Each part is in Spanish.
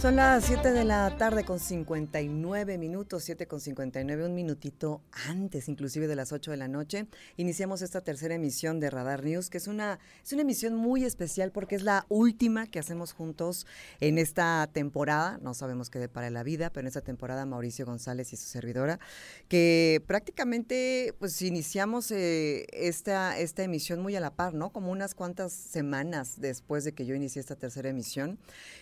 Son las 7 de la tarde con 59 minutos, 7 con 59, un minutito antes inclusive de las 8 de la noche. Iniciamos esta tercera emisión de Radar News, que es una emisión muy especial porque es la última que hacemos juntos en esta temporada. No sabemos qué depara la vida, pero en esta temporada Mauricio González y su servidora, que prácticamente pues iniciamos esta emisión muy a la par, ¿no? Como unas cuantas semanas después de que yo inicié esta tercera emisión.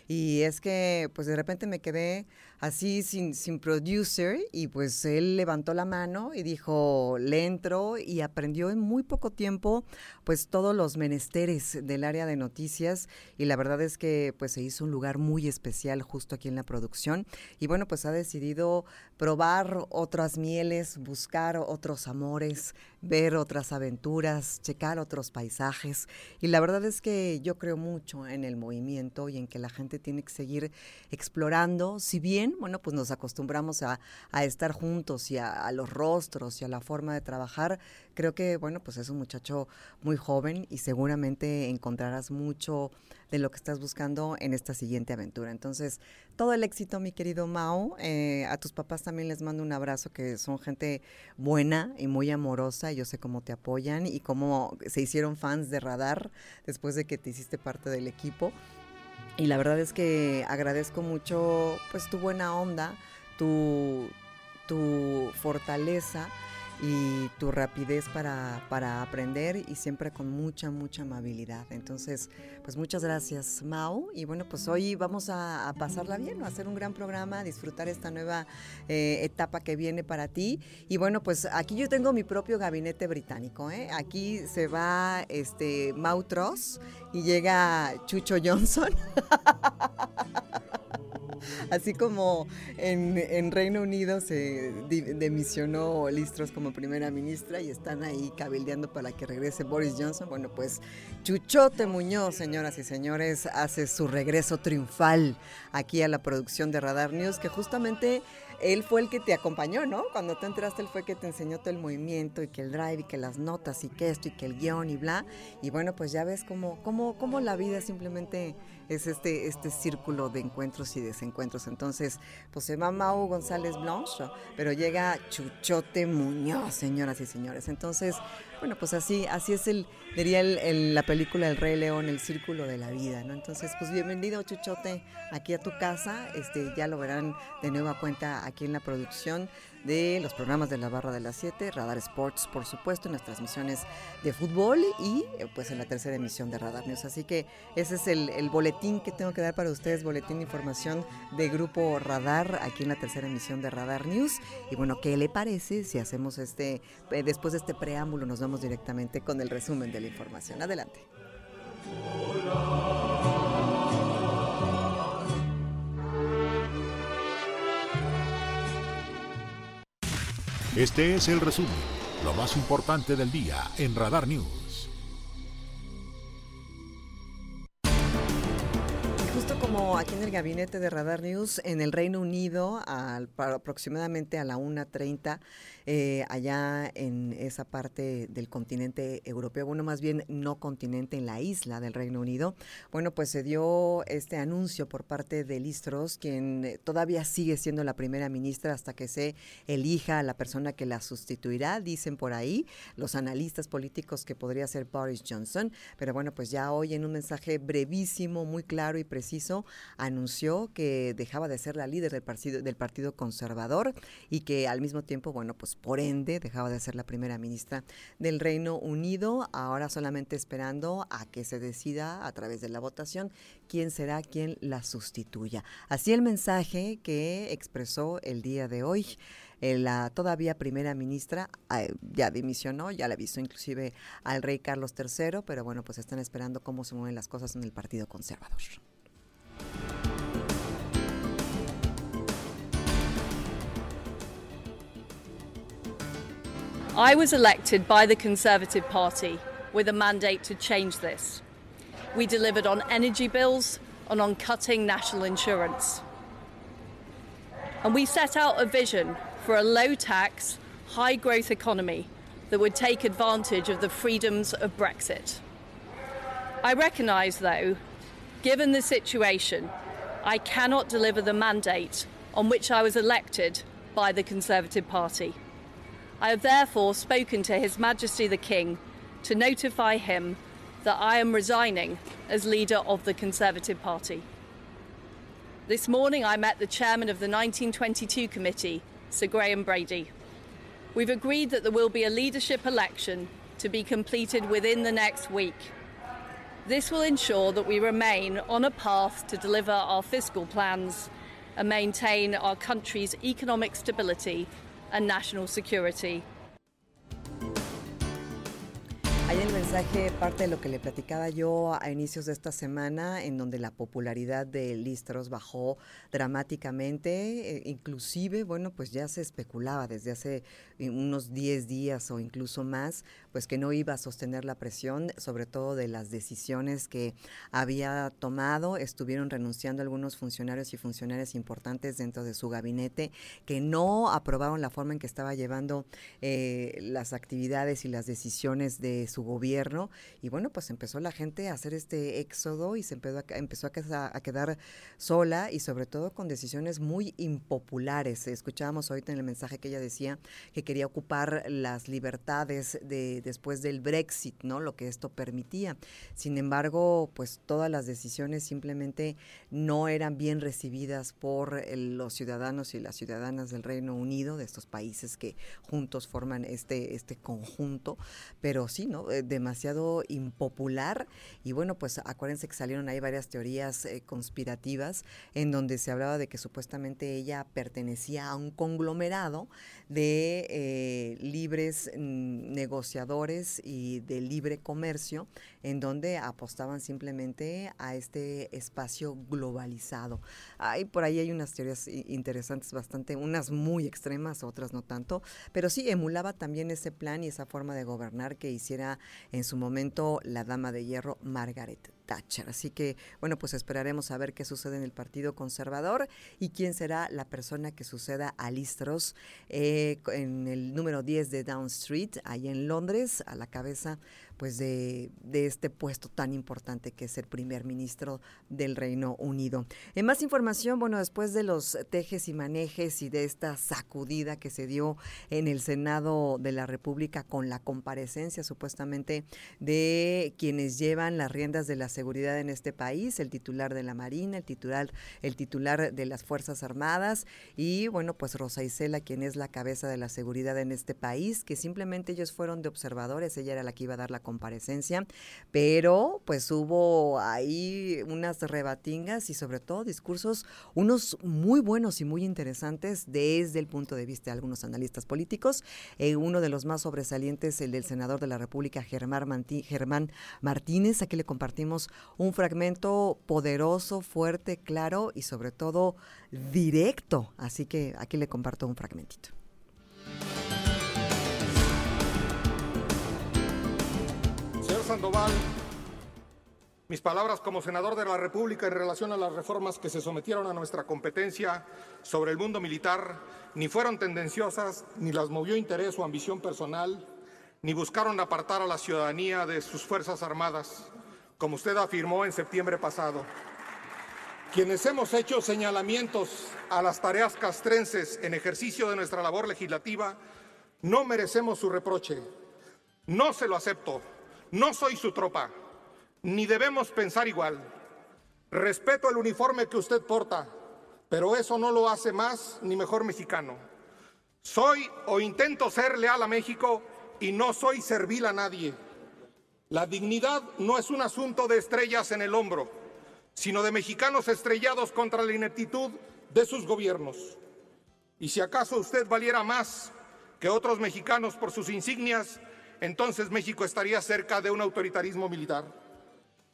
Y es que pues de repente me quedé así sin producer y pues él levantó la mano y dijo, le entro, y aprendió en muy poco tiempo pues todos los menesteres del área de noticias, y la verdad es que pues se hizo un lugar muy especial justo aquí en la producción, y bueno, pues ha decidido probar otras mieles, buscar otros amores, ver otras aventuras, checar otros paisajes, y la verdad es que yo creo mucho en el movimiento y en que la gente tiene que seguir explorando, si bien, bueno, pues nos acostumbramos a estar juntos y a los rostros y a la forma de trabajar. Creo que, bueno, pues es un muchacho muy joven y seguramente encontrarás mucho de lo que estás buscando en esta siguiente aventura. Entonces, todo el éxito, mi querido Mau. A tus papás también les mando un abrazo, que son gente buena y muy amorosa. Yo sé cómo te apoyan y cómo se hicieron fans de Radar después de que te hiciste parte del equipo. Y la verdad es que agradezco mucho pues tu buena onda, tu fortaleza y tu rapidez para aprender, y siempre con mucha amabilidad. Entonces, pues muchas gracias, Mau. Y bueno, pues hoy vamos a pasarla bien, a hacer un gran programa, a disfrutar esta nueva etapa que viene para ti. Y bueno, pues aquí yo tengo mi propio gabinete británico, ¿eh? Aquí se va Mau Truss y llega Chucho Johnson. Así como en Reino Unido se demisionó Liz Truss como primera ministra y están ahí cabildeando para que regrese Boris Johnson. Bueno, pues Chuchote Muñoz, señoras y señores, hace su regreso triunfal aquí a la producción de Radar News, que justamente él fue el que te acompañó, ¿no? Cuando te entraste, él fue el que te enseñó todo el movimiento y que el drive y que las notas y que esto y que el guión y bla. Y bueno, pues ya ves cómo la vida simplemente es este círculo de encuentros y desencuentros. Entonces, pues se va Mau González Blanche, pero llega Chuchote Muñoz, señoras y señores. Entonces, bueno, pues así es diría la película El Rey León, el círculo de la vida, ¿no? Entonces, pues bienvenido, Chuchote, aquí a tu casa. Ya lo verán de nueva cuenta aquí en la producción de los programas de la Barra de las 7, Radar Sports, por supuesto, en las transmisiones de fútbol y pues en la tercera emisión de Radar News. Así que ese es el boletín que tengo que dar para ustedes, boletín de información de Grupo Radar, aquí en la tercera emisión de Radar News. Y bueno, ¿qué le parece si hacemos después de este preámbulo nos vamos directamente con el resumen de la información? Adelante. Este es el resumen, lo más importante del día en Radar News. Justo como aquí en el gabinete de Radar News, en el Reino Unido, aproximadamente a la 1:30, allá en esa parte del continente europeo, bueno, más bien no continente, en la isla del Reino Unido, bueno, pues se dio este anuncio por parte de Liz Truss, quien todavía sigue siendo la primera ministra hasta que se elija a la persona que la sustituirá, dicen por ahí los analistas políticos que podría ser Boris Johnson, pero bueno, pues ya hoy en un mensaje brevísimo, muy claro y preciso, anunció que dejaba de ser la líder del Partido Conservador y que al mismo tiempo, bueno, pues por ende, dejaba de ser la primera ministra del Reino Unido, ahora solamente esperando a que se decida a través de la votación quién será quien la sustituya. Así el mensaje que expresó el día de hoy la todavía primera ministra. Ya dimisionó, ya la avisó inclusive al rey Carlos III, pero bueno, pues están esperando cómo se mueven las cosas en el Partido Conservador. I was elected by the Conservative Party with a mandate to change this. We delivered on energy bills and on cutting national insurance. And we set out a vision for a low-tax, high-growth economy that would take advantage of the freedoms of Brexit. I recognise, though, given the situation, I cannot deliver the mandate on which I was elected by the Conservative Party. I have therefore spoken to His Majesty the King to notify him that I am resigning as leader of the Conservative Party. This morning I met the chairman of the 1922 committee, Sir Graham Brady. We've agreed that there will be a leadership election to be completed within the next week. This will ensure that we remain on a path to deliver our fiscal plans and maintain our country's economic stability and national security. Ahí el mensaje, parte de lo que le platicaba yo a inicios de esta semana, en donde la popularidad de Liz Truss bajó dramáticamente, inclusive, bueno, pues ya se especulaba desde hace unos 10 días o incluso más, pues que no iba a sostener la presión, sobre todo de las decisiones que había tomado. Estuvieron renunciando algunos funcionarios y funcionarias importantes dentro de su gabinete que no aprobaron la forma en que estaba llevando las actividades y las decisiones de su gobierno, y bueno, pues empezó la gente a hacer este éxodo y se empezó a quedar sola, y sobre todo con decisiones muy impopulares. Escuchábamos ahorita en el mensaje que ella decía que quería ocupar las libertades después del Brexit, ¿no? Lo que esto permitía. Sin embargo, pues todas las decisiones simplemente no eran bien recibidas por los ciudadanos y las ciudadanas del Reino Unido, de estos países que juntos forman este conjunto, pero sí, ¿no? Demasiado impopular. Y bueno, pues acuérdense que salieron ahí varias teorías conspirativas en donde se hablaba de que supuestamente ella pertenecía a un conglomerado de libres negociadores y de libre comercio, en donde apostaban simplemente a este espacio globalizado. Por ahí hay unas teorías interesantes bastante, unas muy extremas, otras no tanto, pero sí emulaba también ese plan y esa forma de gobernar que hiciera en su momento la dama de hierro Margaret Thatcher. Así que, bueno, pues esperaremos a ver qué sucede en el Partido Conservador y quién será la persona que suceda a Liz Truss en el número 10 de Downing Street, ahí en Londres, a la cabeza pues de este puesto tan importante que es el primer ministro del Reino Unido. En más información, bueno, después de los tejes y manejes y de esta sacudida que se dio en el Senado de la República con la comparecencia supuestamente de quienes llevan las riendas de la seguridad en este país, el titular de la Marina, el titular de las Fuerzas Armadas y, bueno, pues Rosa Isela, quien es la cabeza de la seguridad en este país, que simplemente ellos fueron de observadores, ella era la que iba a dar la comparecencia, pero pues hubo ahí unas rebatingas y sobre todo discursos, unos muy buenos y muy interesantes desde el punto de vista de algunos analistas políticos. Uno de los más sobresalientes, el del senador de la República, Germán Martínez. Aquí le compartimos un fragmento poderoso, fuerte, claro y sobre todo directo. Así que aquí le comparto un fragmentito. Sandoval, mis palabras como senador de la República en relación a las reformas que se sometieron a nuestra competencia sobre el mundo militar ni fueron tendenciosas, ni las movió interés o ambición personal, ni buscaron apartar a la ciudadanía de sus Fuerzas Armadas, como usted afirmó en septiembre pasado. Quienes hemos hecho señalamientos a las tareas castrenses en ejercicio de nuestra labor legislativa, no merecemos su reproche. No se lo acepto. No soy su tropa, ni debemos pensar igual. Respeto el uniforme que usted porta, pero eso no lo hace más ni mejor mexicano. Soy o intento ser leal a México y no soy servil a nadie. La dignidad no es un asunto de estrellas en el hombro, sino de mexicanos estrellados contra la ineptitud de sus gobiernos. Y si acaso usted valiera más que otros mexicanos por sus insignias, entonces México estaría cerca de un autoritarismo militar.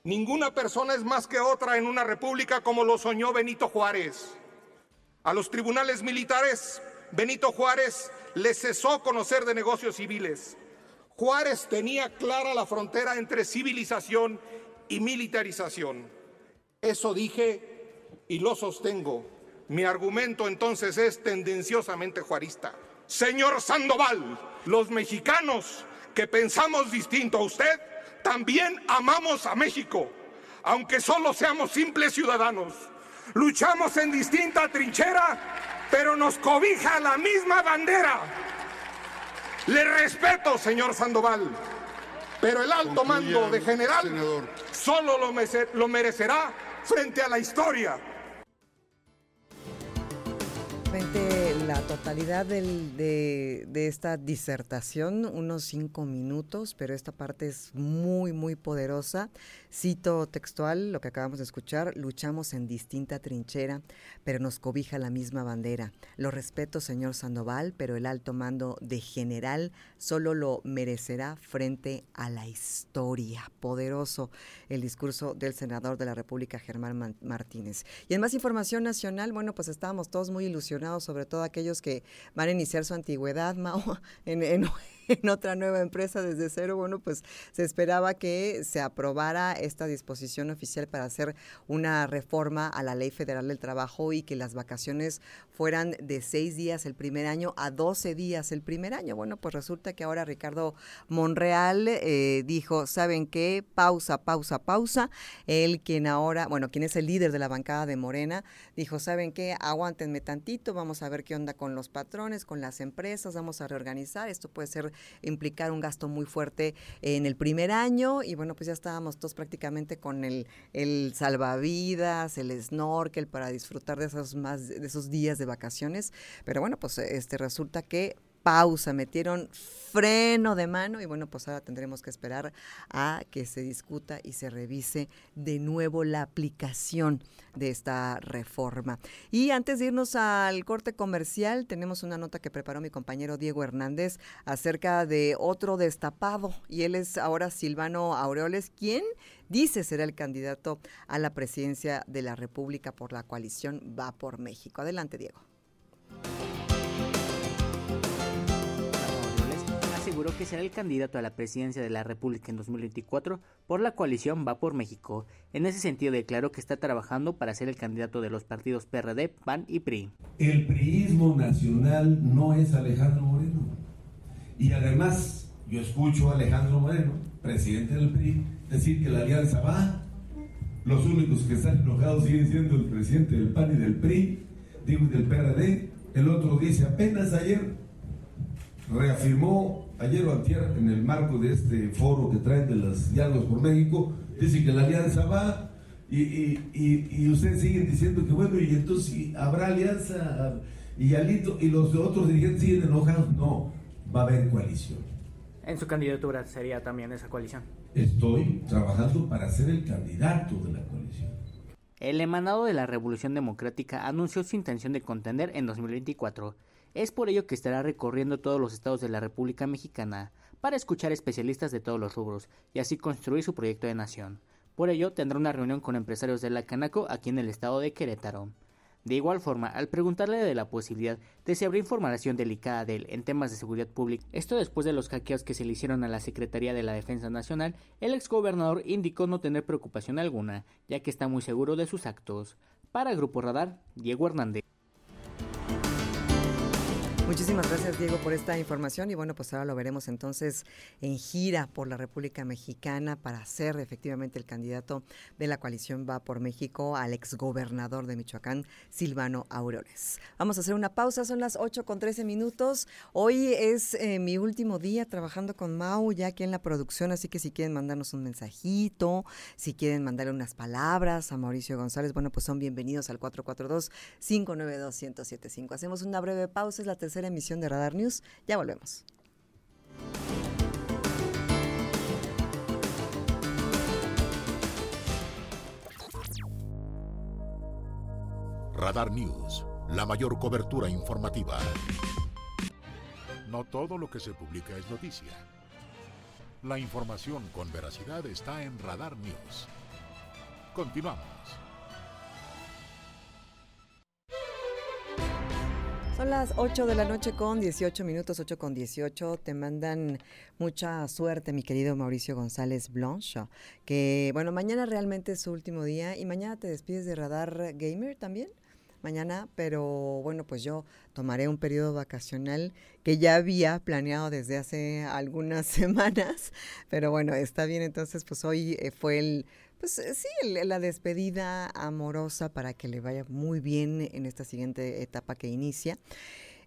Ninguna persona es más que otra en una república como lo soñó Benito Juárez. A los tribunales militares Benito Juárez le cesó conocer de negocios civiles. Juárez tenía clara la frontera entre civilización y militarización. Eso dije y lo sostengo. Mi argumento entonces es tendenciosamente juarista. Señor Sandoval, los mexicanos que pensamos distinto a usted, también amamos a México, aunque solo seamos simples ciudadanos. Luchamos en distinta trinchera, pero nos cobija la misma bandera. Le respeto, señor Sandoval, pero el alto mando de general solo lo merecerá frente a la historia. Frente a la totalidad de esta disertación, unos 5 minutos, pero esta parte es muy, muy poderosa. Cito textual lo que acabamos de escuchar: luchamos en distinta trinchera, pero nos cobija la misma bandera. Lo respeto, señor Sandoval, pero el alto mando de general solo lo merecerá frente a la historia. Poderoso el discurso del senador de la República, Germán Martínez. Y en más información nacional, bueno, pues estábamos todos muy ilusionados, sobre todo aquellos que van a iniciar su antigüedad, Mao, en otra nueva empresa desde cero. Bueno, pues se esperaba que se aprobara esta disposición oficial para hacer una reforma a la Ley Federal del Trabajo y que las vacaciones fueran de 6 días el primer año a 12 días el primer año. Bueno, pues resulta que ahora Ricardo Monreal dijo, ¿saben qué? Pausa. Él quien es el líder de la bancada de Morena, dijo, ¿saben qué? Aguántenme tantito, vamos a ver qué onda con los patrones, con las empresas, vamos a reorganizar. Esto puede ser implicar un gasto muy fuerte en el primer año, y bueno, pues ya estábamos todos prácticamente con el salvavidas, el snorkel para disfrutar de esos días de vacaciones, pero bueno, pues resulta que pausa, metieron freno de mano, y bueno, pues ahora tendremos que esperar a que se discuta y se revise de nuevo la aplicación de esta reforma. Y antes de irnos al corte comercial, tenemos una nota que preparó mi compañero Diego Hernández acerca de otro destapado, y él es ahora Silvano Aureoles, quien dice será el candidato a la presidencia de la República por la coalición Va por México. Adelante, Diego. Aseguró que será el candidato a la presidencia de la República en 2024 por la coalición Va por México. En ese sentido declaró que está trabajando para ser el candidato de los partidos PRD, PAN y PRI. El priismo nacional no es Alejandro Moreno. Y además yo escucho a Alejandro Moreno, presidente del PRI, decir que la alianza va. Los únicos que están enojados siguen siendo el presidente del PAN y del PRI, digo, del PRD. El otro dice apenas ayer, reafirmó ayer o antier, en el marco de este foro que traen de los diálogos por México, dicen que la alianza va y ustedes siguen diciendo que bueno, y entonces habrá alianza y alito, y los otros dirigentes siguen enojados. No, va a haber coalición. ¿En su candidatura sería también esa coalición? Estoy trabajando para ser el candidato de la coalición. El emanado de la Revolución Democrática anunció su intención de contender en 2024. Es por ello que estará recorriendo todos los estados de la República Mexicana para escuchar especialistas de todos los rubros y así construir su proyecto de nación. Por ello tendrá una reunión con empresarios de la Canaco aquí en el estado de Querétaro. De igual forma, al preguntarle de la posibilidad de si habrá información delicada de él en temas de seguridad pública, esto después de los hackeos que se le hicieron a la Secretaría de la Defensa Nacional, el exgobernador indicó no tener preocupación alguna, ya que está muy seguro de sus actos. Para Grupo Radar, Diego Hernández. Muchísimas gracias, Diego, por esta información. Y bueno, pues ahora lo veremos entonces en gira por la República Mexicana para ser efectivamente el candidato de la coalición Va por México al exgobernador de Michoacán, Silvano Aureoles. Vamos a hacer una pausa, son las 8:13. Hoy es mi último día trabajando con Mau ya aquí en la producción, así que si quieren mandarnos un mensajito, si quieren mandarle unas palabras a Mauricio González, bueno, pues son bienvenidos al 442-592-1075. Hacemos una breve pausa, es la tercera emisión de Radar News. Ya volvemos. Radar News, la mayor cobertura informativa. No todo lo que se publica es noticia. La información con veracidad está en Radar News. Continuamos. Son las 8 de la noche con 18 minutos, 8 con 18. Te mandan mucha suerte, mi querido Mauricio González Blanche, que, bueno, mañana realmente es su último día y mañana te despides de Radar Gamer también. Mañana, pero bueno, pues yo tomaré un periodo vacacional que ya había planeado desde hace algunas semanas, pero bueno, está bien. Entonces, pues hoy fue la despedida amorosa para que le vaya muy bien en esta siguiente etapa que inicia.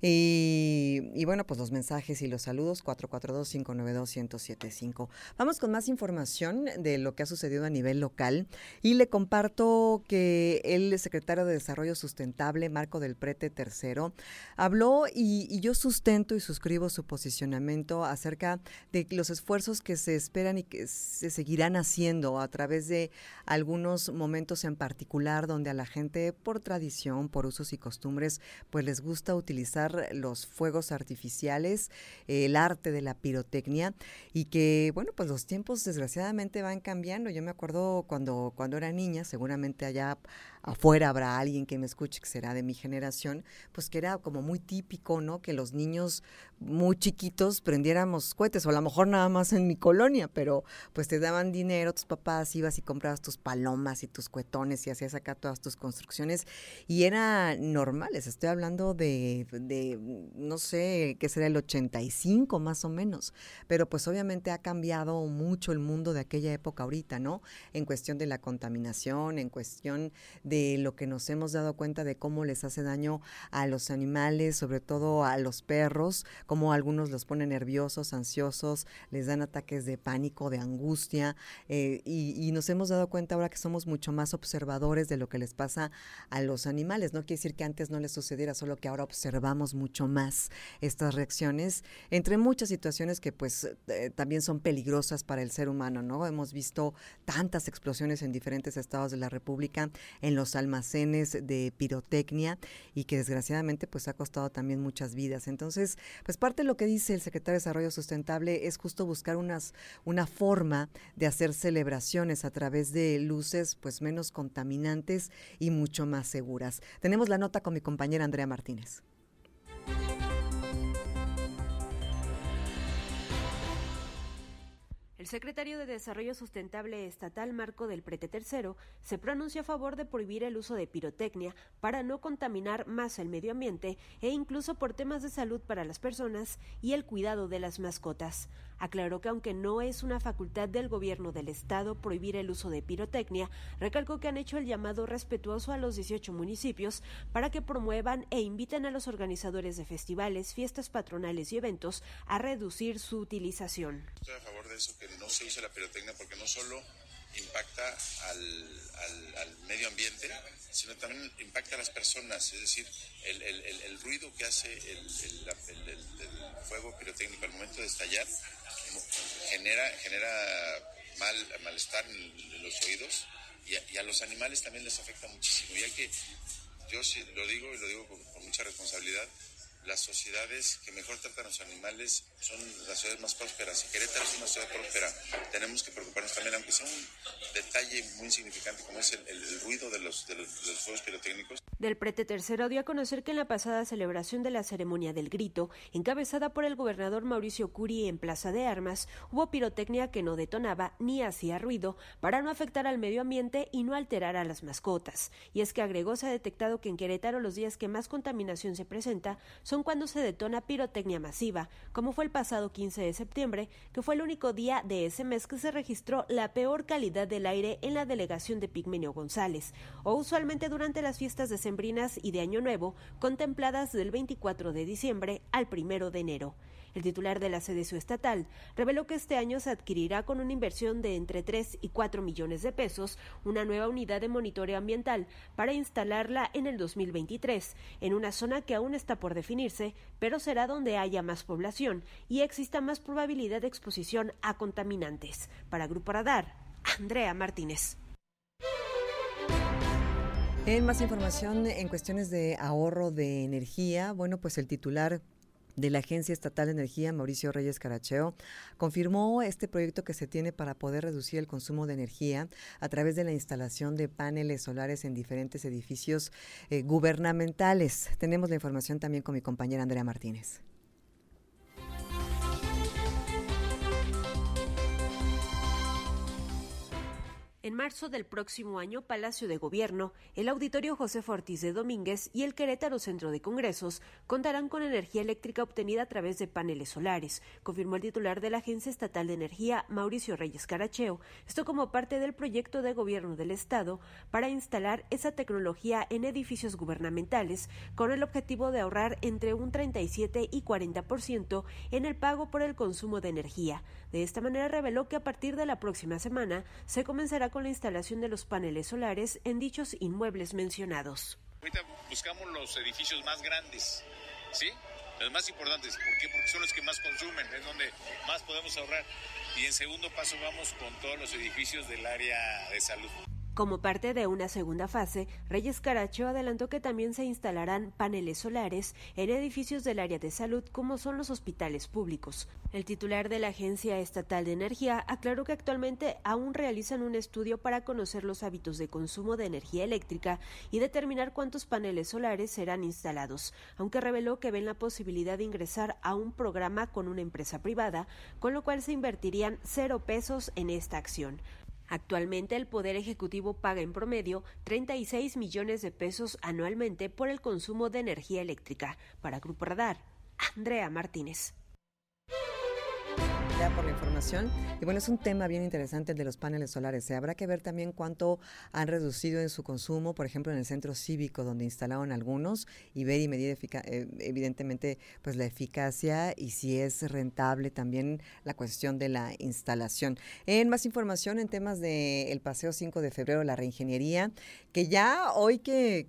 Y bueno, pues los mensajes y los saludos, 442-592-1075. Vamos con más información de lo que ha sucedido a nivel local y le comparto que el secretario de Desarrollo Sustentable, Marco del Prete III, habló y yo sustento y suscribo su posicionamiento acerca de los esfuerzos que se esperan y que se seguirán haciendo a través de algunos momentos en particular donde a la gente, por tradición, por usos y costumbres, pues les gusta utilizar los fuegos artificiales, el arte de la pirotecnia y que, bueno, pues los tiempos desgraciadamente van cambiando. Yo me acuerdo cuando era niña, seguramente allá afuera habrá alguien que me escuche que será de mi generación, pues que era como muy típico, ¿no? Que los niños muy chiquitos prendiéramos cohetes, o a lo mejor nada más en mi colonia, pero pues te daban dinero, tus papás, ibas y comprabas tus palomas y tus cohetones y hacías acá todas tus construcciones y era normal. Les estoy hablando de no sé, qué será el 85 más o menos, pero pues obviamente ha cambiado mucho el mundo de aquella época ahorita, ¿no? En cuestión de la contaminación, en cuestión de lo que nos hemos dado cuenta de cómo les hace daño a los animales, sobre todo a los perros, cómo algunos los ponen nerviosos, ansiosos, les dan ataques de pánico, de angustia, y nos hemos dado cuenta ahora que somos mucho más observadores de lo que les pasa a los animales. No quiere decir que antes no les sucediera, solo que ahora observamos mucho más estas reacciones, entre muchas situaciones que pues también son peligrosas para el ser humano, ¿no? Hemos visto tantas explosiones en diferentes estados de la República, en los almacenes de pirotecnia y que desgraciadamente pues ha costado también muchas vidas. Entonces, pues parte de lo que dice el secretario de Desarrollo Sustentable es justo buscar una forma de hacer celebraciones a través de luces pues menos contaminantes y mucho más seguras. Tenemos la nota con mi compañera Andrea Martínez. El secretario de Desarrollo Sustentable Estatal, Marco del Prete III, se pronunció a favor de prohibir el uso de pirotecnia para no contaminar más el medio ambiente e incluso por temas de salud para las personas y el cuidado de las mascotas. Aclaró que aunque no es una facultad del gobierno del estado prohibir el uso de pirotecnia, recalcó que han hecho el llamado respetuoso a los 18 municipios para que promuevan e inviten a los organizadores de festivales, fiestas patronales y eventos a reducir su utilización. Estoy a favor de eso, que no se use la pirotecnia porque no solo impacta al medio ambiente, sino también impacta a las personas, es decir, el ruido que hace el fuego pirotécnico al momento de estallar genera malestar en los oídos y a los animales también les afecta muchísimo. Y hay que, yo sí lo digo y lo digo con mucha responsabilidad, las sociedades que mejor tratan a los animales son las ciudades más prósperas. Y Querétaro es una ciudad próspera. Tenemos que preocuparnos también, aunque sea un detalle muy insignificante como es el ruido de los fuegos pirotécnicos. Del Prete III dio a conocer que en la pasada celebración de la ceremonia del grito, encabezada por el gobernador Mauricio Curi en Plaza de Armas, hubo pirotecnia que no detonaba ni hacía ruido para no afectar al medio ambiente y no alterar a las mascotas. Y es que agregó, se ha detectado que en Querétaro los días que más contaminación se presenta son cuando se detona pirotecnia masiva, como fue el pasado 15 de septiembre, que fue el único día de ese mes que se registró la peor calidad del aire en la delegación de Pigmenio González, o usualmente durante las fiestas decembrinas y de Año Nuevo, contempladas del 24 de diciembre al 1 de enero. El titular de la CDSU estatal reveló que este año se adquirirá con una inversión de entre 3 y 4 millones de pesos una nueva unidad de monitoreo ambiental para instalarla en el 2023, en una zona que aún está por definirse, pero será donde haya más población y exista más probabilidad de exposición a contaminantes. Para Grupo Radar, Andrea Martínez. En más información en cuestiones de ahorro de energía, bueno, pues el titular de la Agencia Estatal de Energía, Mauricio Reyes Caracheo, confirmó este proyecto que se tiene para poder reducir el consumo de energía a través de la instalación de paneles solares en diferentes edificios gubernamentales. Tenemos la información también con mi compañera Andrea Martínez. En marzo del próximo año, Palacio de Gobierno, el Auditorio José Ortiz de Domínguez y el Querétaro Centro de Congresos contarán con energía eléctrica obtenida a través de paneles solares, confirmó el titular de la Agencia Estatal de Energía, Mauricio Reyes Caracheo. Esto como parte del proyecto de gobierno del Estado para instalar esa tecnología en edificios gubernamentales con el objetivo de ahorrar entre un 37 y 40% en el pago por el consumo de energía. De esta manera reveló que a partir de la próxima semana se comenzará con la instalación de los paneles solares en dichos inmuebles mencionados. Ahorita buscamos los edificios más grandes, ¿sí? Los más importantes. ¿Por qué? Porque son los que más consumen, es donde más podemos ahorrar. Y en segundo paso vamos con todos los edificios del área de salud. Como parte de una segunda fase, Reyes Caracheo adelantó que también se instalarán paneles solares en edificios del área de salud, como son los hospitales públicos. El titular de la Agencia Estatal de Energía aclaró que actualmente aún realizan un estudio para conocer los hábitos de consumo de energía eléctrica y determinar cuántos paneles solares serán instalados, aunque reveló que ven la posibilidad de ingresar a un programa con una empresa privada, con lo cual se invertirían 0 pesos en esta acción. Actualmente, el Poder Ejecutivo paga en promedio 36 millones de pesos anualmente por el consumo de energía eléctrica. Para Grupo Radar, Andrea Martínez. Por la información. Y bueno, es un tema bien interesante el de los paneles solares. Habrá que ver también cuánto han reducido en su consumo, por ejemplo, en el centro cívico donde instalaron algunos, y ver y medir evidentemente pues la eficacia y si es rentable también la cuestión de la instalación. En más información, en temas del Paseo 5 de Febrero, la reingeniería, que ya hoy que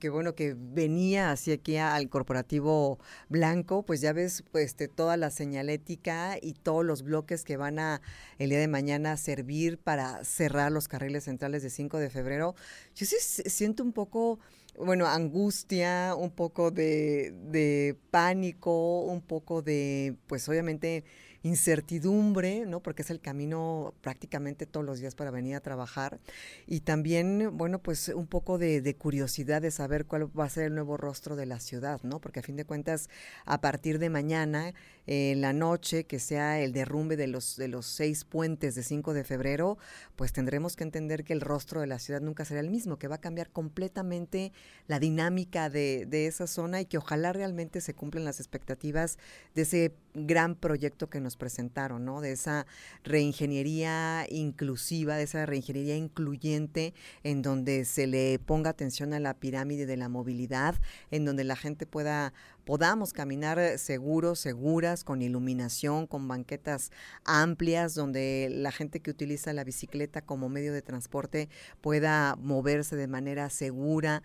venía hacia aquí al Corporativo Blanco, pues ya ves pues, toda la señalética y todos los bloques que van a el día de mañana servir para cerrar los carriles centrales de 5 de febrero. Yo sí siento un poco, angustia, un poco de pánico, un poco de, pues obviamente, incertidumbre, ¿no? Porque es el camino prácticamente todos los días para venir a trabajar. Y también, pues un poco de curiosidad de saber cuál va a ser el nuevo rostro de la ciudad, ¿no? Porque a fin de cuentas, a partir de mañana, en la noche, que sea el derrumbe de los 6 puentes de 5 de febrero, pues tendremos que entender que el rostro de la ciudad nunca será el mismo, que va a cambiar completamente la dinámica de esa zona y que ojalá realmente se cumplan las expectativas de ese gran proyecto que nos presentaron, ¿no? De esa reingeniería inclusiva, de esa reingeniería incluyente, en donde se le ponga atención a la pirámide de la movilidad, en donde la gente podamos caminar seguros, seguras, con iluminación, con banquetas amplias, donde la gente que utiliza la bicicleta como medio de transporte pueda moverse de manera segura,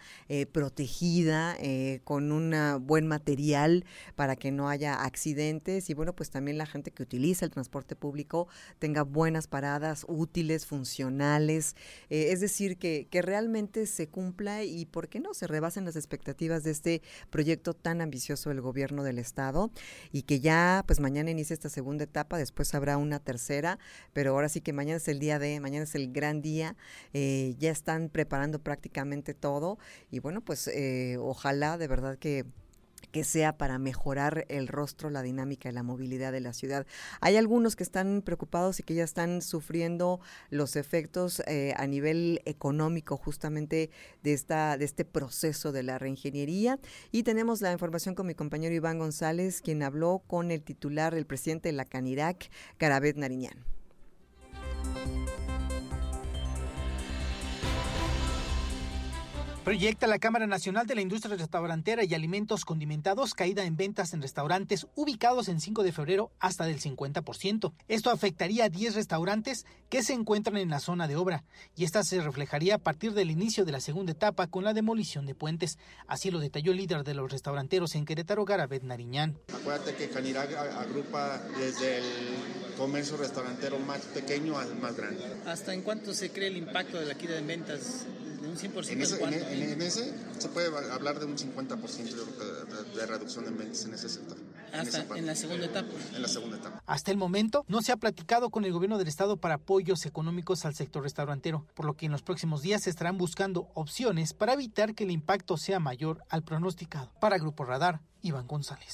protegida, con un buen material para que no haya accidentes. Y pues también la gente que utiliza el transporte público tenga buenas paradas, útiles, funcionales. Es decir, que realmente se cumpla y, ¿por qué no?, se rebasen las expectativas de este proyecto tan ambicioso del gobierno del Estado, y que ya pues mañana inicia esta segunda etapa, después habrá una tercera, pero ahora sí que mañana es el gran día, ya están preparando prácticamente todo y ojalá de verdad que sea para mejorar el rostro, la dinámica y la movilidad de la ciudad. Hay algunos que están preocupados y que ya están sufriendo los efectos a nivel económico justamente de este proceso de la reingeniería. Y tenemos la información con mi compañero Iván González, quien habló con el titular, el presidente de la Canirac, Garabet Nariñán. Proyecta la Cámara Nacional de la Industria Restaurantera y Alimentos Condimentados caída en ventas en restaurantes ubicados en 5 de febrero hasta del 50%. Esto afectaría a 10 restaurantes que se encuentran en la zona de obra, y esta se reflejaría a partir del inicio de la segunda etapa con la demolición de puentes. Así lo detalló el líder de los restauranteros en Querétaro, Garabet Nariñán. Acuérdate que Canirac agrupa desde el comercio restaurantero más pequeño al más grande. ¿Hasta en cuánto se cree el impacto de la caída en ventas? un 100%. En ese se puede hablar de un 50% de reducción de ventas en ese sector. En la segunda etapa. En la segunda etapa. Hasta el momento no se ha platicado con el gobierno del estado para apoyos económicos al sector restaurantero, por lo que en los próximos días se estarán buscando opciones para evitar que el impacto sea mayor al pronosticado. Para Grupo Radar, Iván González.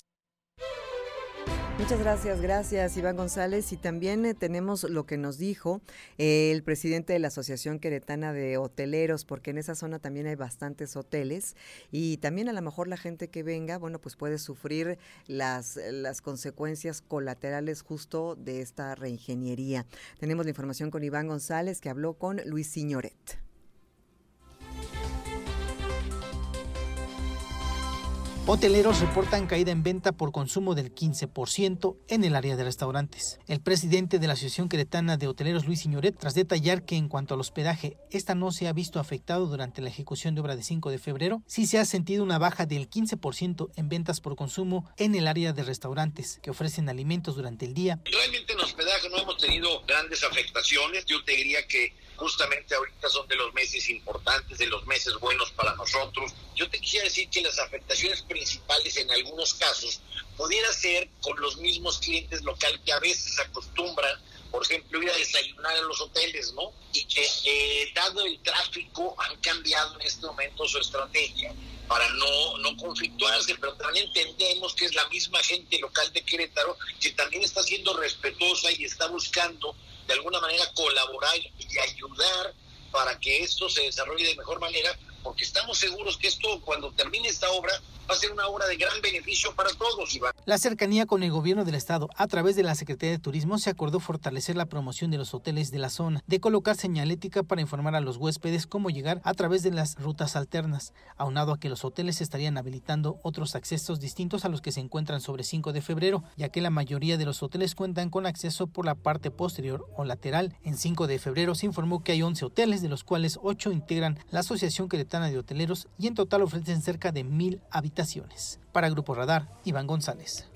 Muchas gracias, Iván González. Y también tenemos lo que nos dijo el presidente de la Asociación Queretana de Hoteleros, porque en esa zona también hay bastantes hoteles y también a lo mejor la gente que venga, bueno, pues puede sufrir las consecuencias colaterales justo de esta reingeniería. Tenemos la información con Iván González, que habló con Luis Signoret. Hoteleros reportan caída en venta por consumo del 15% en el área de restaurantes. El presidente de la Asociación Queretana de Hoteleros, Luis Signoret, tras detallar que en cuanto al hospedaje, esta no se ha visto afectado durante la ejecución de obra de 5 de febrero, sí se ha sentido una baja del 15% en ventas por consumo en el área de restaurantes que ofrecen alimentos durante el día. Realmente en hospedaje no hemos tenido grandes afectaciones. Yo te diría que justamente ahorita son de los meses importantes, de los meses buenos para nosotros. Yo te quisiera decir que las afectaciones principales en algunos casos pudiera ser con los mismos clientes local que a veces acostumbran, por ejemplo, ir a desayunar a los hoteles, ¿no? Y que dado el tráfico han cambiado en este momento su estrategia para no conflictuarse, pero también entendemos que es la misma gente local de Querétaro que también está siendo respetuosa y está buscando de alguna manera colaborar y ayudar para que esto se desarrolle de mejor manera, porque estamos seguros que esto, cuando termine esta obra, va a ser una obra de gran beneficio para todos, Iván. La cercanía con el gobierno del estado a través de la Secretaría de Turismo se acordó fortalecer la promoción de los hoteles de la zona, de colocar señalética para informar a los huéspedes cómo llegar a través de las rutas alternas, aunado a que los hoteles estarían habilitando otros accesos distintos a los que se encuentran sobre 5 de febrero, ya que la mayoría de los hoteles cuentan con acceso por la parte posterior o lateral. En 5 de febrero se informó que hay 11 hoteles, de los cuales 8 integran la Asociación Queretana de Hoteleros y en total ofrecen cerca de 1,000 habitantes. Para Grupo Radar, Iván González.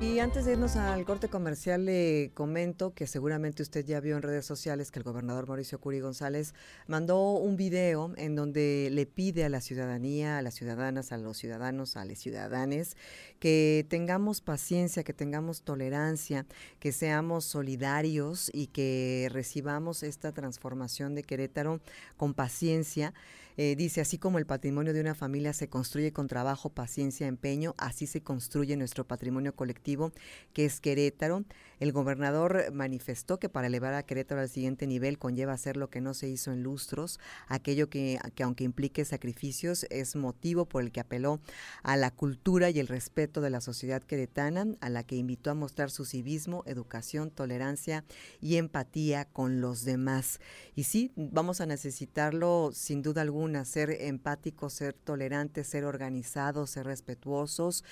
Y antes de irnos al corte comercial, le comento que seguramente usted ya vio en redes sociales que el gobernador Mauricio Curi González mandó un video en donde le pide a la ciudadanía, a las ciudadanas, a los ciudadanos, a las ciudadanas, que tengamos paciencia, que tengamos tolerancia, que seamos solidarios y que recibamos esta transformación de Querétaro con paciencia. Dice, así como el patrimonio de una familia se construye con trabajo, paciencia, empeño, así se construye nuestro patrimonio colectivo, que es Querétaro. El gobernador manifestó que para elevar a Querétaro al siguiente nivel conlleva hacer lo que no se hizo en lustros, aquello que aunque implique sacrificios, es motivo por el que apeló a la cultura y el respeto de la sociedad queretana, a la que invitó a mostrar su civismo, educación, tolerancia y empatía con los demás. Y sí, vamos a necesitarlo sin duda alguna. Ser empáticos, ser tolerantes, ser organizados, ser respetuosos,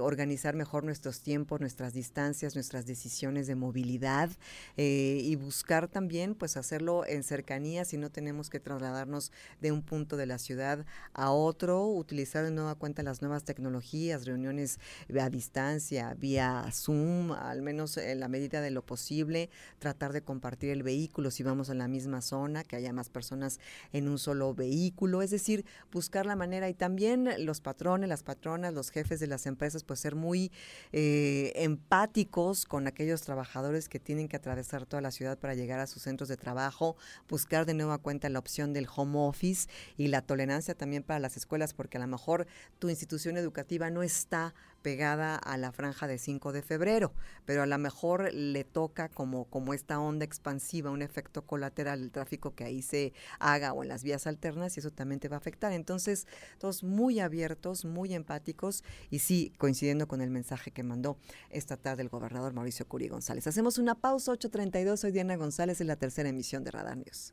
organizar mejor nuestros tiempos, nuestras distancias, nuestras decisiones de movilidad y buscar también pues hacerlo en cercanía, si no tenemos que trasladarnos de un punto de la ciudad a otro, utilizar de nueva cuenta las nuevas tecnologías, reuniones a distancia, vía Zoom, al menos en la medida de lo posible, tratar de compartir el vehículo si vamos a la misma zona, que haya más personas en un solo vehículo. Es decir, buscar la manera y también los patrones, las patronas, los jefes de las empresas, pues ser muy empáticos con aquellos trabajadores que tienen que atravesar toda la ciudad para llegar a sus centros de trabajo, buscar de nueva cuenta la opción del home office y la tolerancia también para las escuelas, porque a lo mejor tu institución educativa no está pegada a la franja de 5 de febrero, pero a lo mejor le toca como esta onda expansiva, un efecto colateral, el tráfico que ahí se haga o en las vías alternas, y eso también te va a afectar. Entonces, todos muy abiertos, muy empáticos y sí, coincidiendo con el mensaje que mandó esta tarde el gobernador Mauricio Curi González. Hacemos una pausa, 8:32, soy Diana González en la tercera emisión de Radar News.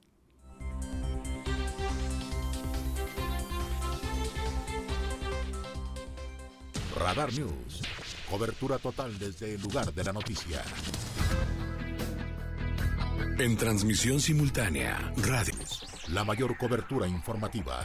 Radar News, cobertura total desde el lugar de la noticia. En transmisión simultánea, radio, la mayor cobertura informativa.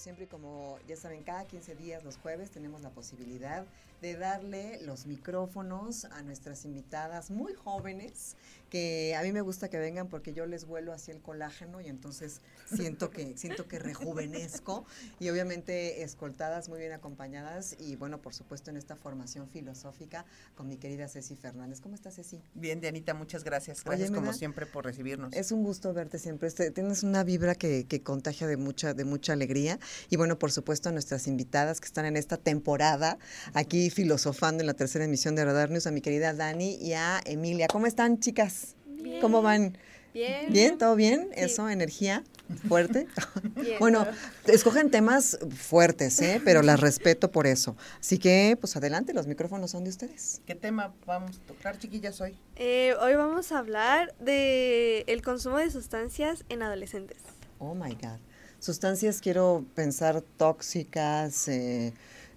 Siempre como Ya saben, cada 15 días los jueves tenemos la posibilidad de darle los micrófonos a nuestras invitadas muy jóvenes, que a mí me gusta que vengan porque yo les vuelo así el colágeno y entonces siento que rejuvenezco, y obviamente escoltadas, muy bien acompañadas, y bueno, por supuesto en esta formación filosófica con mi querida Ceci Fernández. ¿Cómo estás, Ceci? Bien, Dianita, muchas gracias. Gracias, como siempre, por recibirnos. Es un gusto verte siempre. Tienes una vibra que contagia de mucha alegría. Y bueno, por supuesto, a nuestras invitadas que están en esta temporada aquí filosofando en la tercera emisión de Radar News, a mi querida Dani y a Emilia. ¿Cómo están, chicas? Bien. ¿Cómo van? Bien. ¿Bien? ¿Todo bien? Sí. Eso, energía fuerte. Bien. Bueno, escogen temas fuertes, pero las respeto por eso. Así que, pues adelante, los micrófonos son de ustedes. ¿Qué tema vamos a tocar, chiquillas, hoy? Hoy vamos a hablar de el consumo de sustancias en adolescentes. Oh, my God. Sustancias, quiero pensar, tóxicas,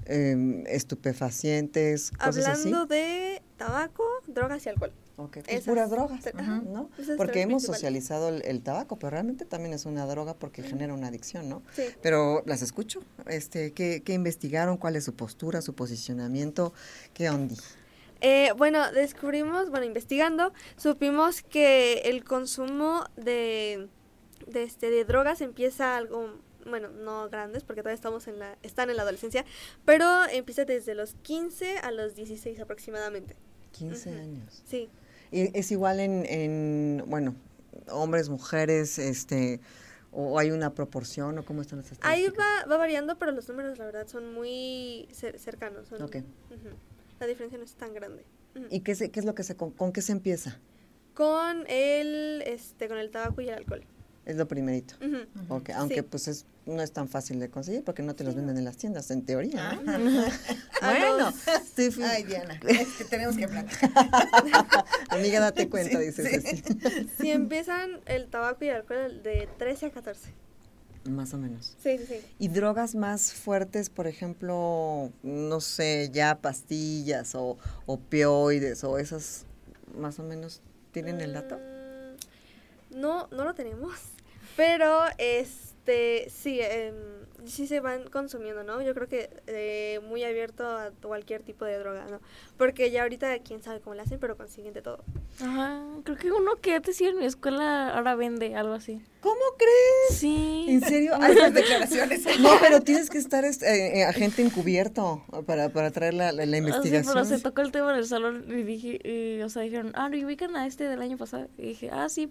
estupefacientes, cosas así. Hablando de tabaco, drogas y alcohol. Okay. Es pura droga, ¿no? Porque hemos socializado el tabaco, pero realmente también es una droga porque genera una adicción, ¿no? Sí. Pero las escucho. ¿Qué investigaron? ¿Cuál es su postura, su posicionamiento? ¿Qué onda? Bueno, investigando, supimos que el consumo de drogas empieza algo, bueno, no grandes, porque todavía están en la adolescencia, pero empieza desde los 15 a los 16 aproximadamente. 15 años. Sí. Y es igual en hombres, mujeres, o hay una proporción, o cómo están las estadísticas. Ahí va variando, pero los números, la verdad, son muy cercanos. Son, ok. La diferencia no es tan grande. ¿Y con qué se empieza? Con el tabaco y el alcohol. Es lo primerito. Okay. Aunque pues no es tan fácil de conseguir porque no te los venden en las tiendas, en teoría, ¿no? Bueno, ay, Diana, es que tenemos que hablar. Amiga, date cuenta, dices. Sí. Si empiezan el tabaco y el alcohol de 13 a 14. Más o menos. Sí. ¿Y drogas más fuertes, por ejemplo, no sé, ya pastillas o opioides o esas, más o menos, tienen el dato? No lo tenemos, pero sí se van consumiendo, ¿no? Yo creo que muy abierto a cualquier tipo de droga, ¿no? Porque ya ahorita quién sabe cómo lo hacen, pero consiguen de todo. Ajá, creo que uno que antes iba en mi escuela ahora vende, algo así. ¿Cómo crees? Sí. ¿En serio? Hay unas declaraciones. No, pero tienes que estar agente encubierto para traer la investigación. Sí, pero se tocó el tema en el salón y dije, dijeron, ¿lo ubican a este del año pasado? Y dije, sí,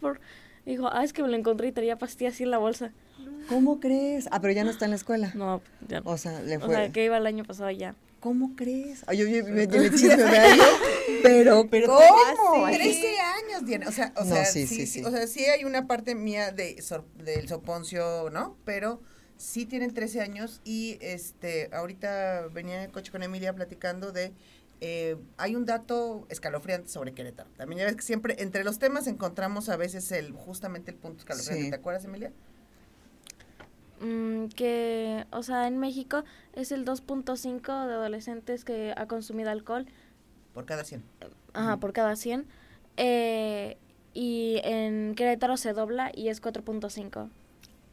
dijo, es que me lo encontré y traía pastillas así en la bolsa. ¿Cómo crees? Pero ya no está en la escuela. No, ya no. O sea, le fue. O sea, que iba el año pasado ya. ¿Cómo crees? Ay, yo me chisme de año, pero ¿cómo? 13 años, Diana. O sea, no, sí. O sea, sí hay una parte mía del soponcio, ¿no? Pero sí tienen 13 años y ahorita venía en el coche con Emilia platicando de hay un dato escalofriante sobre Querétaro. También ya ves que siempre entre los temas encontramos a veces justamente el punto escalofriante. Sí. ¿Te acuerdas, Emilia? Que, o sea, en México es el 2.5 de adolescentes que ha consumido alcohol. Por cada 100. Ajá, por cada 100. Y en Querétaro se dobla y es 4.5.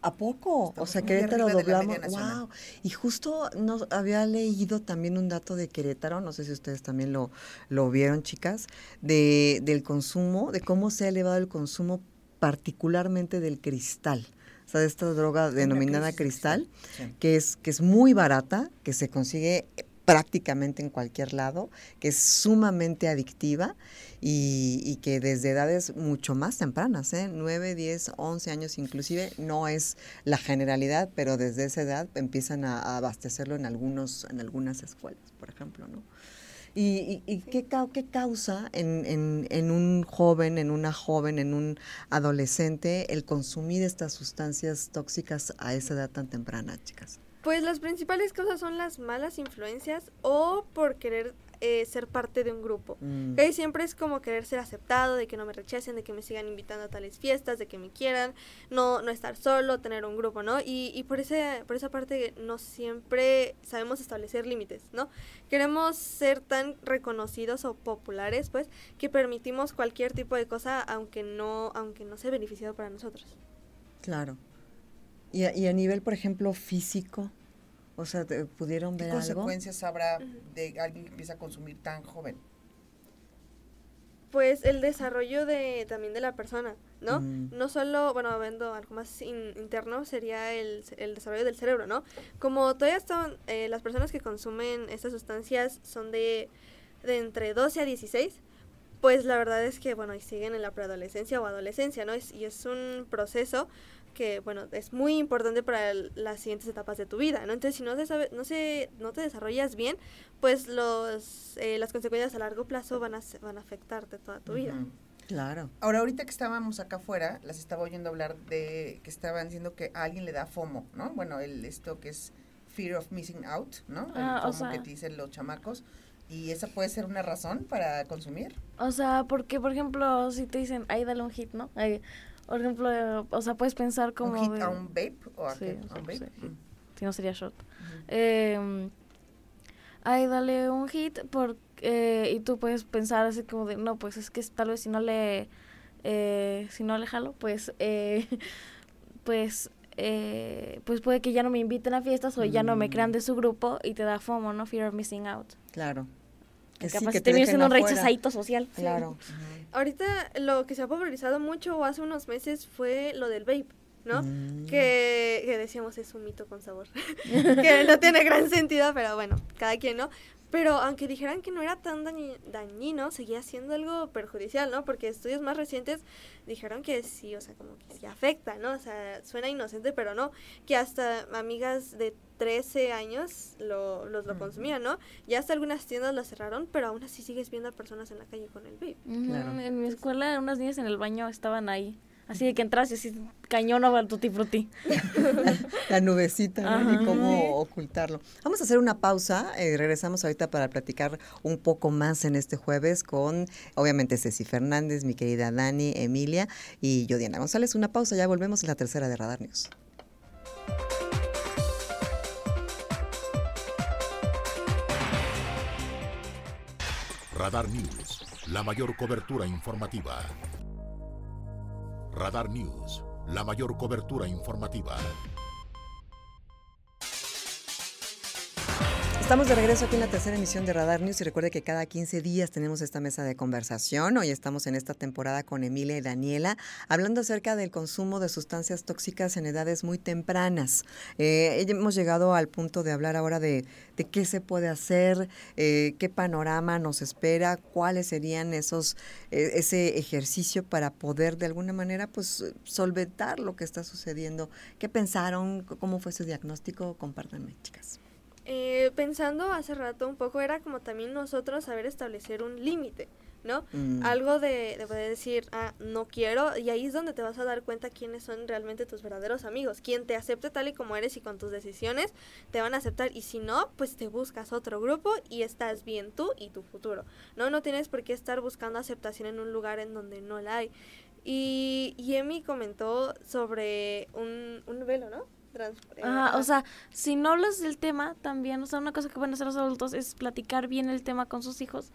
¿A poco? Estamos, o sea, Querétaro doblamos. ¡Wow! Y justo había leído también un dato de Querétaro, no sé si ustedes también lo vieron, chicas, del consumo, de cómo se ha elevado el consumo particularmente del cristal. O sea, de esta droga denominada cristal, sí. que es muy barata, que se consigue prácticamente en cualquier lado, que es sumamente adictiva y que desde edades mucho más tempranas, 9, 10, 11 años inclusive, no es la generalidad, pero desde esa edad empiezan a abastecerlo en algunas escuelas, por ejemplo, ¿no? ¿Y qué causa en un joven, en una joven, en un adolescente el consumir estas sustancias tóxicas a esa edad tan temprana, chicas? Pues las principales causas son las malas influencias o por querer ser parte de un grupo. Que siempre es como querer ser aceptado, de que no me rechacen, de que me sigan invitando a tales fiestas, de que me quieran, no estar solo, tener un grupo, ¿no? Y por esa parte no siempre sabemos establecer límites, ¿no? Queremos ser tan reconocidos o populares, pues, que permitimos cualquier tipo de cosa aunque no sea beneficiado para nosotros. Claro. Y a nivel, por ejemplo, físico, O sea, ¿pudieron ver algo? ¿Qué consecuencias habrá de alguien que empieza a consumir tan joven? Pues el desarrollo también de la persona, ¿no? No solo, bueno, viendo algo más interno, sería el desarrollo del cerebro, ¿no? Como todavía están, las personas que consumen estas sustancias son de entre 12 a 16, pues la verdad es que, bueno, y siguen en la preadolescencia o adolescencia, ¿no? Y es un proceso que, bueno, es muy importante para las siguientes etapas de tu vida, ¿no? Entonces, si no te desarrollas bien, pues las consecuencias a largo plazo van a afectarte toda tu vida. Claro. Ahora, ahorita que estábamos acá afuera, las estaba oyendo hablar de que estaban diciendo que a alguien le da FOMO, ¿no? Bueno, esto que es Fear of Missing Out, ¿no? El FOMO, o sea, que te dicen los chamacos. ¿Y esa puede ser una razón para consumir? O sea, porque, por ejemplo, si te dicen, ay, dale un hit, ¿no? Ay, por ejemplo, o sea, puedes pensar como... ¿Un hit a un vape? ¿O sí, a un vape? Sí. Si no, sería short. Uh-huh. Ay, dale un hit y tú puedes pensar así como de, no, pues es que tal vez si no le jalo, pues puede que ya no me inviten a fiestas o ya no me crean de su grupo y te da FOMO, ¿no? Fear of Missing Out. Claro. Que capaz que termina siendo un rechazadito social. Claro. Sí. Ahorita lo que se ha popularizado mucho hace unos meses fue lo del vape, ¿no? Que decíamos es un mito con sabor, que no tiene gran sentido, pero bueno, cada quien, ¿no? Pero aunque dijeran que no era tan dañino, seguía siendo algo perjudicial, ¿no? Porque estudios más recientes dijeron que sí, o sea, como que sí afecta, ¿no? O sea, suena inocente, pero no, que hasta amigas de 13 años lo consumían, ¿no? Ya hasta algunas tiendas las cerraron, pero aún así sigues viendo a personas en la calle con el vape. Claro. En mi escuela unas niñas en el baño estaban ahí, así de que entras y así, cañón al tutti frutti. La nubecita, ¿no? Ajá, y cómo ocultarlo. Vamos a hacer una pausa, regresamos ahorita para platicar un poco más en este jueves con, obviamente, Ceci Fernández, mi querida Dani, Emilia y yo, Diana González. Una pausa, ya volvemos en la tercera de Radar News. Radar News, la mayor cobertura informativa. Radar News, la mayor cobertura informativa. Estamos de regreso aquí en la tercera emisión de Radar News y recuerde que cada 15 días tenemos esta mesa de conversación. Hoy estamos en esta temporada con Emilia y Daniela hablando acerca del consumo de sustancias tóxicas en edades muy tempranas. Hemos llegado al punto de hablar ahora de qué se puede hacer, qué panorama nos espera, cuáles serían ese ejercicio para poder de alguna manera pues solventar lo que está sucediendo. ¿Qué pensaron? ¿Cómo fue su diagnóstico? Compártanme, chicas. Pensando hace rato un poco, era como también nosotros saber establecer un límite, ¿no? Algo de poder decir, no quiero, y ahí es donde te vas a dar cuenta quiénes son realmente tus verdaderos amigos, quien te acepte tal y como eres y con tus decisiones, te van a aceptar, y si no, pues te buscas otro grupo y estás bien tú y tu futuro, ¿no? No tienes por qué estar buscando aceptación en un lugar en donde no la hay. Y Emi comentó sobre un velo, ¿no? O sea, si no hablas del tema también, o sea, una cosa que van a hacer los adultos es platicar bien el tema con sus hijos,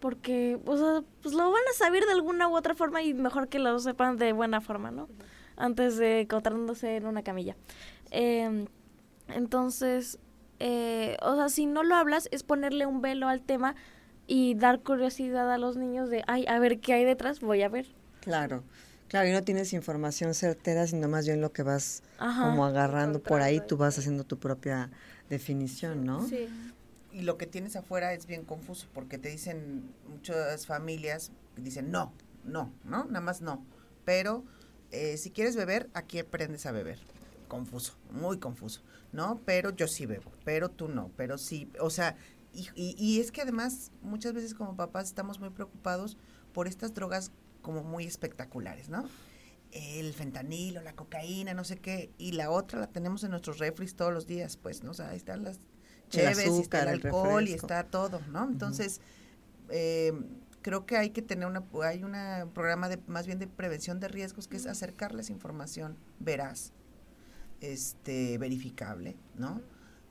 porque, o sea, pues lo van a saber de alguna u otra forma y mejor que lo sepan de buena forma, ¿no? Antes de encontrándose en una camilla. Entonces, o sea, si no lo hablas es ponerle un velo al tema y dar curiosidad a los niños de, ay, a ver qué hay detrás, voy a ver. Claro. Claro, y no tienes información certera, sino más bien lo que vas como agarrando por ahí, tú vas haciendo tu propia definición, ¿no? Sí. Y lo que tienes afuera es bien confuso, porque te dicen, muchas familias dicen no, nada más no. Pero si quieres beber, aquí aprendes a beber. Confuso, muy confuso, ¿no? Pero yo sí bebo, pero tú no, pero sí, o sea, y es que además muchas veces como papás estamos muy preocupados por estas drogas como muy espectaculares, ¿no? El fentanilo, la cocaína, no sé qué, y la otra la tenemos en nuestros refris todos los días, pues, ¿no? O sea, ahí están las cheves, el azúcar, está el alcohol, y está todo, ¿no? Entonces, creo que hay que tener un programa más bien de prevención de riesgos, que es acercarles información veraz, verificable, ¿no?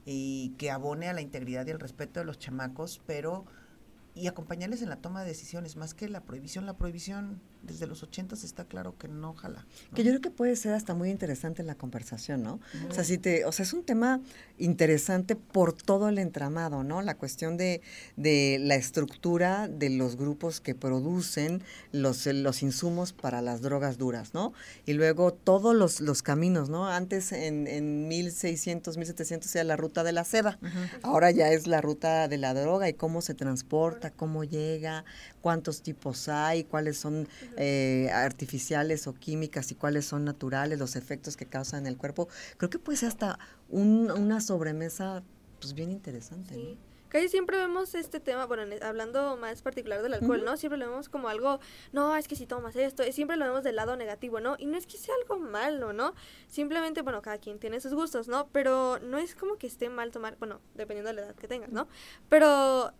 Y que abone a la integridad y el respeto de los chamacos, pero... y acompañarles en la toma de decisiones, más que la prohibición desde los 80 está claro que no jala, ¿no? Que yo creo que puede ser hasta muy interesante la conversación, ¿no? Uh-huh. O sea, es un tema interesante por todo el entramado, ¿no? La cuestión de la estructura de los grupos que producen los insumos para las drogas duras, ¿no? Y luego todos los caminos, ¿no? Antes en 1600, 1700 era la ruta de la seda. Uh-huh. Ahora ya es la ruta de la droga y cómo se transporta, cómo llega, cuántos tipos hay, cuáles son artificiales o químicas y cuáles son naturales, los efectos que causan en el cuerpo. Creo que puede ser hasta una sobremesa pues bien interesante, sí, ¿no? Que siempre vemos este tema, bueno, hablando más particular del alcohol, ¿no? Siempre lo vemos como algo, no, es que si tomas esto, siempre lo vemos del lado negativo, ¿no? Y no es que sea algo malo, ¿no? Simplemente, bueno, cada quien tiene sus gustos, ¿no? Pero no es como que esté mal tomar, bueno, dependiendo de la edad que tengas, ¿no? Pero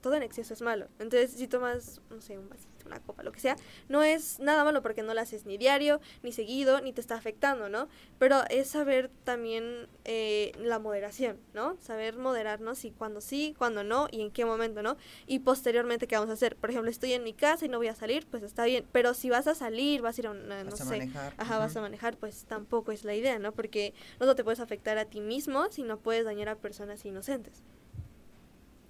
todo en exceso es malo. Entonces, si tomas, no sé, un vasito, una copa, lo que sea, no es nada malo porque no lo haces ni diario, ni seguido, ni te está afectando, ¿no? Pero es saber también la moderación, ¿no? Saber moderarnos y cuando sí, cuando no y en qué momento, ¿no? Y posteriormente, ¿qué vamos a hacer? Por ejemplo, estoy en mi casa y no voy a salir, pues está bien, pero si vas a salir, vas a ir a una, no sé, manejar. Ajá, uh-huh. Vas a manejar, pues tampoco es la idea, ¿no? Porque no te puedes afectar a ti mismo si no puedes dañar a personas inocentes.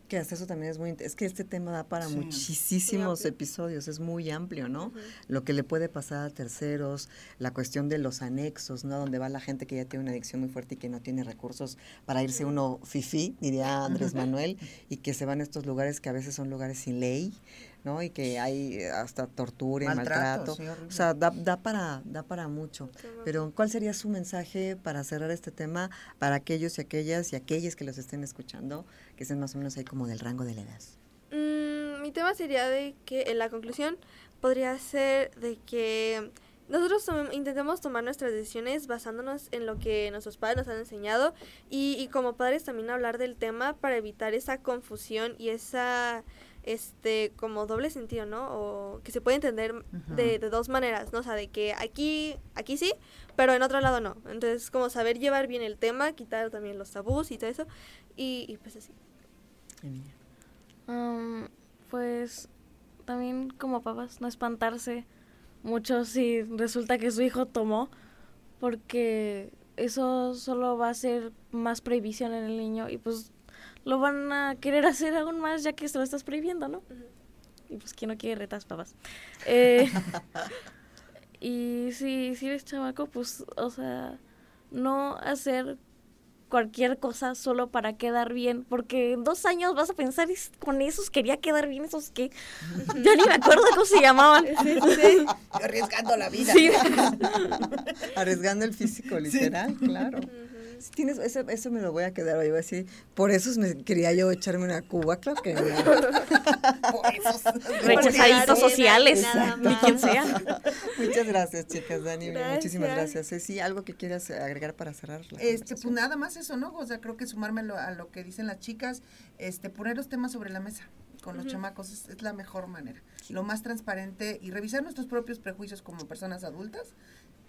Que hasta eso también es muy... Es que este tema da para muchísimos episodios, es muy amplio, ¿no? Uh-huh. Lo que le puede pasar a terceros, la cuestión de los anexos, ¿no? Donde va la gente que ya tiene una adicción muy fuerte y que no tiene recursos para irse uno fifí, diría Andrés Manuel, y que se van a estos lugares que a veces son lugares sin ley, ¿no? Y que hay hasta tortura y maltrato. Sí, o sea, da para mucho. Pero, ¿cuál sería su mensaje para cerrar este tema para aquellos y aquellas y aquellas que los estén escuchando, que estén más o menos ahí como del rango de la edad? Mi tema sería de que en la conclusión podría ser de que nosotros intentamos tomar nuestras decisiones basándonos en lo que nuestros padres nos han enseñado y como padres también hablar del tema para evitar esa confusión y esa... como doble sentido, ¿no? O que se puede entender de dos maneras, ¿no? O sea, de que aquí sí, pero en otro lado no. Entonces, como saber llevar bien el tema, quitar también los tabús y todo eso, y pues así. Pues también como papás, no espantarse mucho si resulta que su hijo tomó, porque eso solo va a ser más prohibición en el niño y pues lo van a querer hacer aún más ya que se lo estás prohibiendo, ¿no? Y pues ¿quién no quiere retas, papás? Y si eres chamaco, pues, o sea, no hacer cualquier cosa solo para quedar bien, porque en 2 años vas a pensar, con esos quería quedar bien, esos que ya ni me acuerdo cómo se llamaban. Sí. Arriesgando la vida. Sí. Arriesgando el físico, literal, sí. Claro. Si tienes, eso me lo voy a quedar hoy, voy a decir, por eso me quería yo echarme una cuba, claro que no. Por esos rechazaditos sociales, ni quien sea. Muchas gracias, chicas, Dani, gracias. Muchísimas gracias. Ceci, ¿algo que quieras agregar para cerrar? Pues nada más eso, ¿no? O sea, creo que sumarme a lo que dicen las chicas, poner los temas sobre la mesa con los chamacos es la mejor manera, lo más transparente y revisar nuestros propios prejuicios como personas adultas,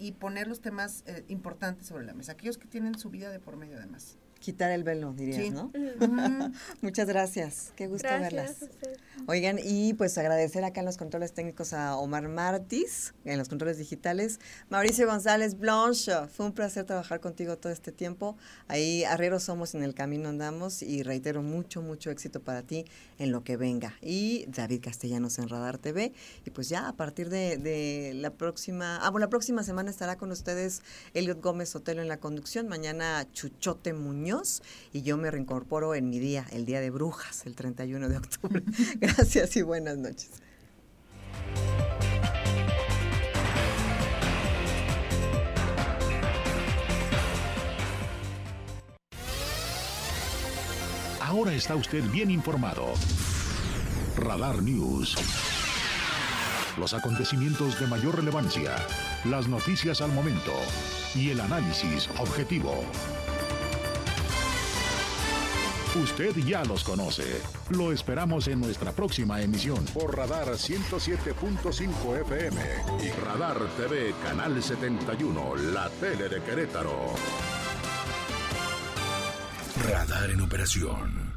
y poner los temas importantes sobre la mesa, aquellos que tienen su vida de por medio además. Quitar el velo, dirías, sí, ¿no? Mm-hmm. Muchas gracias, qué gusto verlas. Oigan, y pues agradecer acá en los controles técnicos a Omar Martis, en los controles digitales, Mauricio González Blanche, fue un placer trabajar contigo todo este tiempo, ahí arrieros somos, en el camino andamos, y reitero mucho éxito para ti en lo que venga, y David Castellanos en Radar TV, y pues ya a partir de la próxima semana estará con ustedes Elliot Gómez Sotelo en la conducción, mañana Chuchote Muñoz, y yo me reincorporo en mi día, el Día de Brujas, el 31 de octubre. Gracias y buenas noches. Ahora está usted bien informado. Radar News. Los acontecimientos de mayor relevancia, las noticias al momento y el análisis objetivo. Usted ya los conoce. Lo esperamos en nuestra próxima emisión por Radar 107.5 FM y Radar TV Canal 71, la tele de Querétaro. Radar en operación.